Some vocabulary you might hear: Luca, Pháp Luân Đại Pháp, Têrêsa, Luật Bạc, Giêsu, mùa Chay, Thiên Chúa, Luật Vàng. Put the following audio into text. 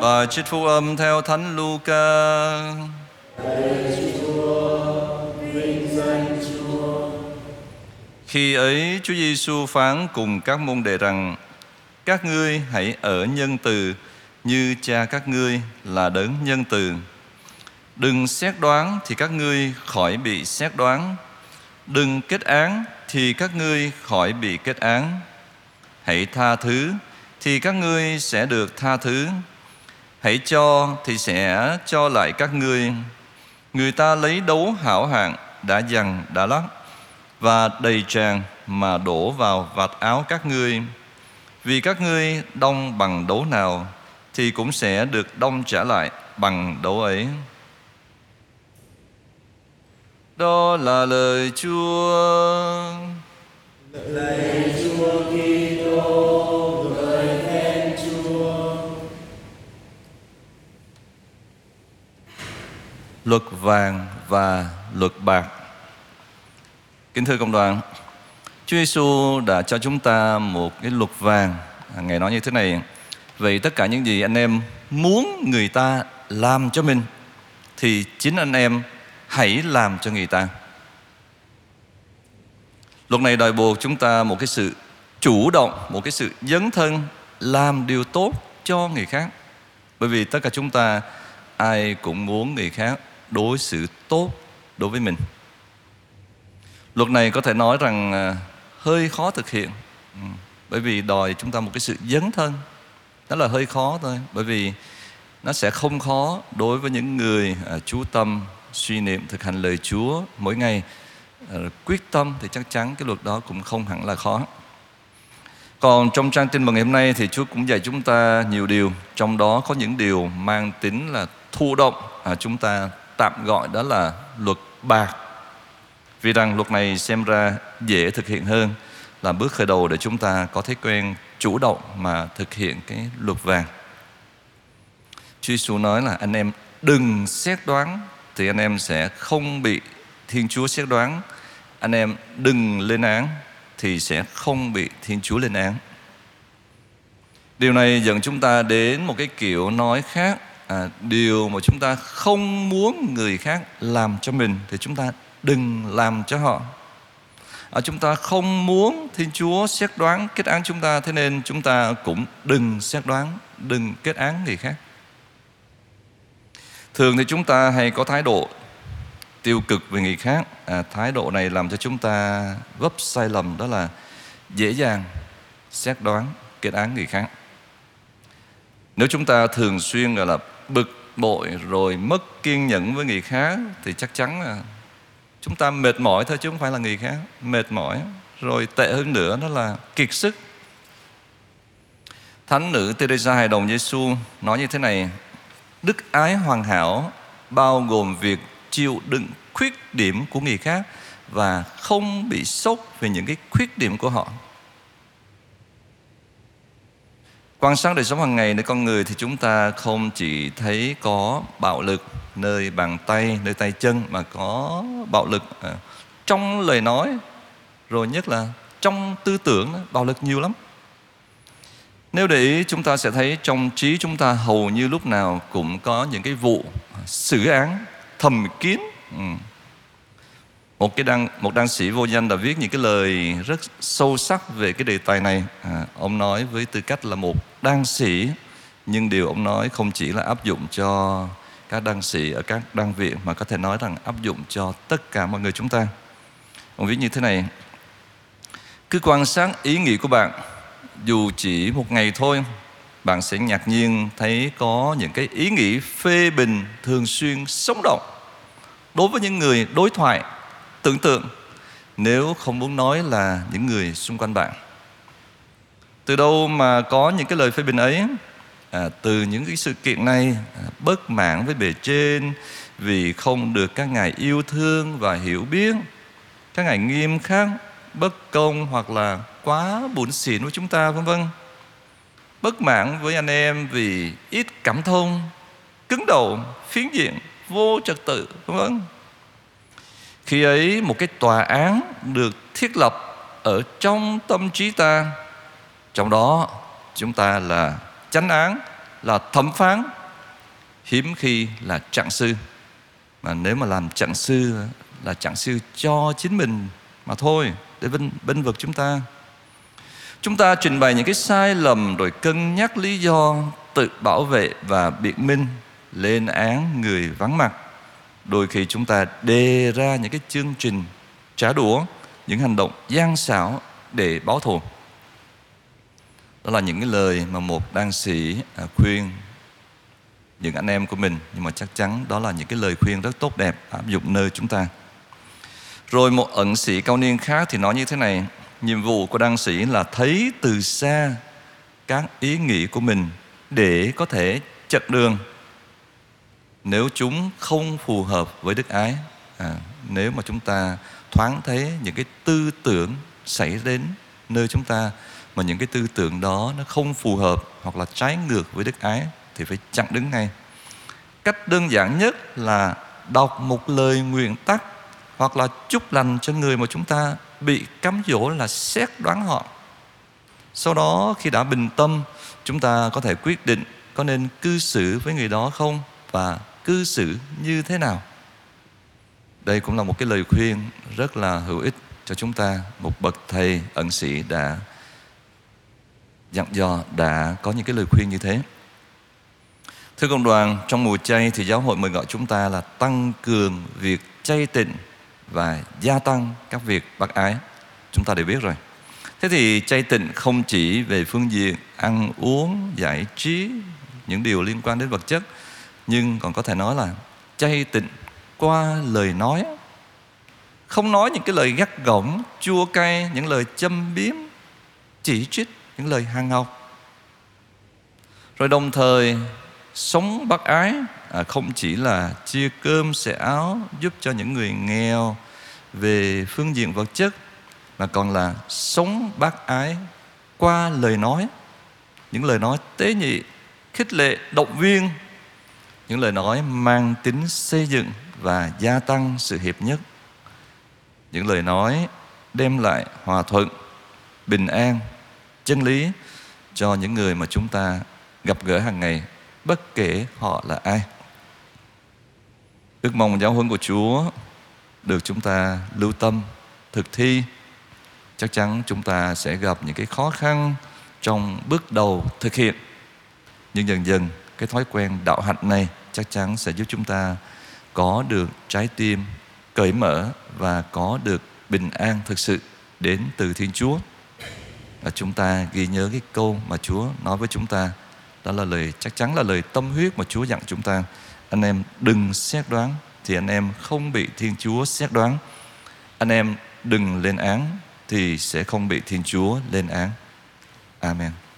Bài trích Phúc âm theo Thánh Luca. Khi ấy Chúa Giêsu phán cùng các môn đệ rằng: các ngươi hãy ở nhân từ như cha các ngươi là đấng nhân từ. Đừng xét đoán thì các ngươi khỏi bị xét đoán. Đừng kết án thì các ngươi khỏi bị kết án. Hãy tha thứ thì các ngươi sẽ được tha thứ. Hãy cho thì sẽ cho lại các ngươi. Người ta lấy đấu hảo hạng, đã dằn, đã lắc và đầy tràn mà đổ vào vạt áo các ngươi. Vì các ngươi đong bằng đấu nào thì cũng sẽ được đong trả lại bằng đấu ấy. Đó là lời Chúa. Lời Chúa Kitô, lời khen Chúa. Luật Vàng và Luật Bạc. Kính thưa cộng đoàn, Chúa Giêsu đã cho chúng ta một cái luật vàng. Ngài nói như thế này: vậy tất cả những gì anh em muốn người ta làm cho mình thì chính anh em hãy làm cho người ta. Luật này đòi buộc chúng ta một cái sự chủ động, một cái sự dấn thân làm điều tốt cho người khác. Bởi vì tất cả chúng ta ai cũng muốn người khác đối xử tốt đối với mình. Luật này có thể nói rằng hơi khó thực hiện, bởi vì đòi chúng ta một cái sự dấn thân. Đó là hơi khó thôi, bởi vì nó sẽ không khó đối với những người chú tâm suy niệm thực hành lời Chúa mỗi ngày, quyết tâm, thì chắc chắn cái luật đó cũng không hẳn là khó. Còn trong trang tin mừng ngày hôm nay thì Chúa cũng dạy chúng ta nhiều điều, trong đó có những điều mang tính là thụ động, chúng ta tạm gọi đó là luật bạc. Vì rằng luật này xem ra dễ thực hiện hơn, là bước khởi đầu để chúng ta có thói quen chủ động mà thực hiện cái luật vàng. Chúa Giêsu nói là anh em đừng xét đoán thì anh em sẽ không bị Thiên Chúa xét đoán. Anh em đừng lên án thì sẽ không bị Thiên Chúa lên án. Điều này dẫn chúng ta đến một cái kiểu nói khác. Điều mà chúng ta không muốn người khác làm cho mình thì chúng ta đừng làm cho họ. Chúng ta không muốn Thiên Chúa xét đoán, kết án chúng ta, thế nên chúng ta cũng đừng xét đoán, đừng kết án người khác. Thường thì chúng ta hay có thái độ tiêu cực về người khác. Thái độ này làm cho chúng ta vấp sai lầm, đó là dễ dàng xét đoán, kết án người khác. Nếu chúng ta thường xuyên gọi là bực bội rồi mất kiên nhẫn với người khác thì chắc chắn là chúng ta mệt mỏi thôi chứ không phải là người khác. Mệt mỏi rồi tệ hơn nữa đó là kiệt sức. Thánh nữ Têrêsa hài đồng Giêsu nói như thế này: đức ái hoàn hảo bao gồm việc chịu đựng khuyết điểm của người khác và không bị sốc về những cái khuyết điểm của họ. Quan sát đời sống hàng ngày nơi con người thì chúng ta không chỉ thấy có bạo lực nơi bàn tay, nơi tay chân, mà có bạo lực trong lời nói, rồi nhất là trong tư tưởng, bạo lực nhiều lắm. Nếu để ý chúng ta sẽ thấy trong trí chúng ta hầu như lúc nào cũng có những cái vụ xử án thầm kín. Một đăng sĩ vô danh đã viết những cái lời rất sâu sắc về cái đề tài này. Ông nói với tư cách là một đăng sĩ, nhưng điều ông nói không chỉ là áp dụng cho các đăng sĩ ở các đăng viện mà có thể nói rằng áp dụng cho tất cả mọi người chúng ta. Ông viết như thế này: cứ quan sát ý nghĩ của bạn, dù chỉ một ngày thôi, bạn sẽ ngạc nhiên thấy có những cái ý nghĩ phê bình thường xuyên sống động đối với những người đối thoại tưởng tượng, nếu không muốn nói là những người xung quanh bạn. Từ đâu mà có những cái lời phê bình ấy? Từ những cái sự kiện này, bất mãn với bề trên vì không được các ngài yêu thương và hiểu biết, các ngài nghiêm khắc, bất công hoặc là quá bủn xỉn với chúng ta, vân vân. Bất mãn với anh em vì ít cảm thông, cứng đầu, phiến diện, vô trật tự, vân vân. Khi ấy một cái tòa án được thiết lập ở trong tâm trí ta, trong đó chúng ta là chánh án, là thẩm phán, hiếm khi là trạng sư. Mà nếu mà làm trạng sư là trạng sư cho chính mình mà thôi, để bênh vực chúng ta. Chúng ta trình bày những cái sai lầm rồi cân nhắc lý do, tự bảo vệ và biện minh, lên án người vắng mặt. Đôi khi chúng ta đề ra những cái chương trình trả đũa, những hành động gian xảo để báo thù. Đó là những cái lời mà một đan sĩ khuyên những anh em của mình. Nhưng mà chắc chắn đó là những cái lời khuyên rất tốt đẹp, áp dụng nơi chúng ta. Rồi một ẩn sĩ cao niên khác thì nói như thế này: nhiệm vụ của đan sĩ là thấy từ xa các ý nghĩ của mình để có thể chật đường nếu chúng không phù hợp với đức ái. Nếu mà chúng ta thoáng thấy những cái tư tưởng xảy đến nơi chúng ta mà những cái tư tưởng đó nó không phù hợp hoặc là trái ngược với đức ái thì phải chặn đứng ngay. Cách đơn giản nhất là đọc một lời nguyện tắc hoặc là chúc lành cho người mà chúng ta bị cám dỗ, là xét đoán họ. Sau đó khi đã bình tâm, chúng ta có thể quyết định có nên cư xử với người đó không và cư xử như thế nào. Đây cũng là một cái lời khuyên rất là hữu ích cho chúng ta. Một bậc thầy ẩn sĩ đã dặn dò, đã có những cái lời khuyên như thế. Thưa cộng đoàn, trong mùa chay thì giáo hội mời gọi chúng ta là tăng cường việc chay tịnh và gia tăng các việc bác ái. Chúng ta đều biết rồi. Thế thì chay tịnh không chỉ về phương diện ăn uống, giải trí, những điều liên quan đến vật chất, nhưng còn có thể nói là chay tịnh qua lời nói. Không nói những cái lời gắt gỏng, chua cay, những lời châm biếm, chỉ trích, những lời hàng học. Rồi đồng thời sống bác ái, không chỉ là chia cơm sẻ áo giúp cho những người nghèo về phương diện vật chất, mà còn là sống bác ái qua lời nói. Những lời nói tế nhị, khích lệ, động viên, những lời nói mang tính xây dựng và gia tăng sự hiệp nhất, những lời nói đem lại hòa thuận, bình an, chân lý cho những người mà chúng ta gặp gỡ hàng ngày, bất kể họ là ai. Ước mong giáo huấn của Chúa được chúng ta lưu tâm, thực thi. Chắc chắn chúng ta sẽ gặp những cái khó khăn trong bước đầu thực hiện, nhưng dần dần cái thói quen đạo hạnh này chắc chắn sẽ giúp chúng ta có được trái tim cởi mở và có được bình an thực sự đến từ Thiên Chúa. Và chúng ta ghi nhớ cái câu mà Chúa nói với chúng ta, đó là lời, chắc chắn là lời tâm huyết mà Chúa dặn chúng ta: anh em đừng xét đoán, thì anh em không bị Thiên Chúa xét đoán. Anh em đừng lên án, thì sẽ không bị Thiên Chúa lên án. Amen.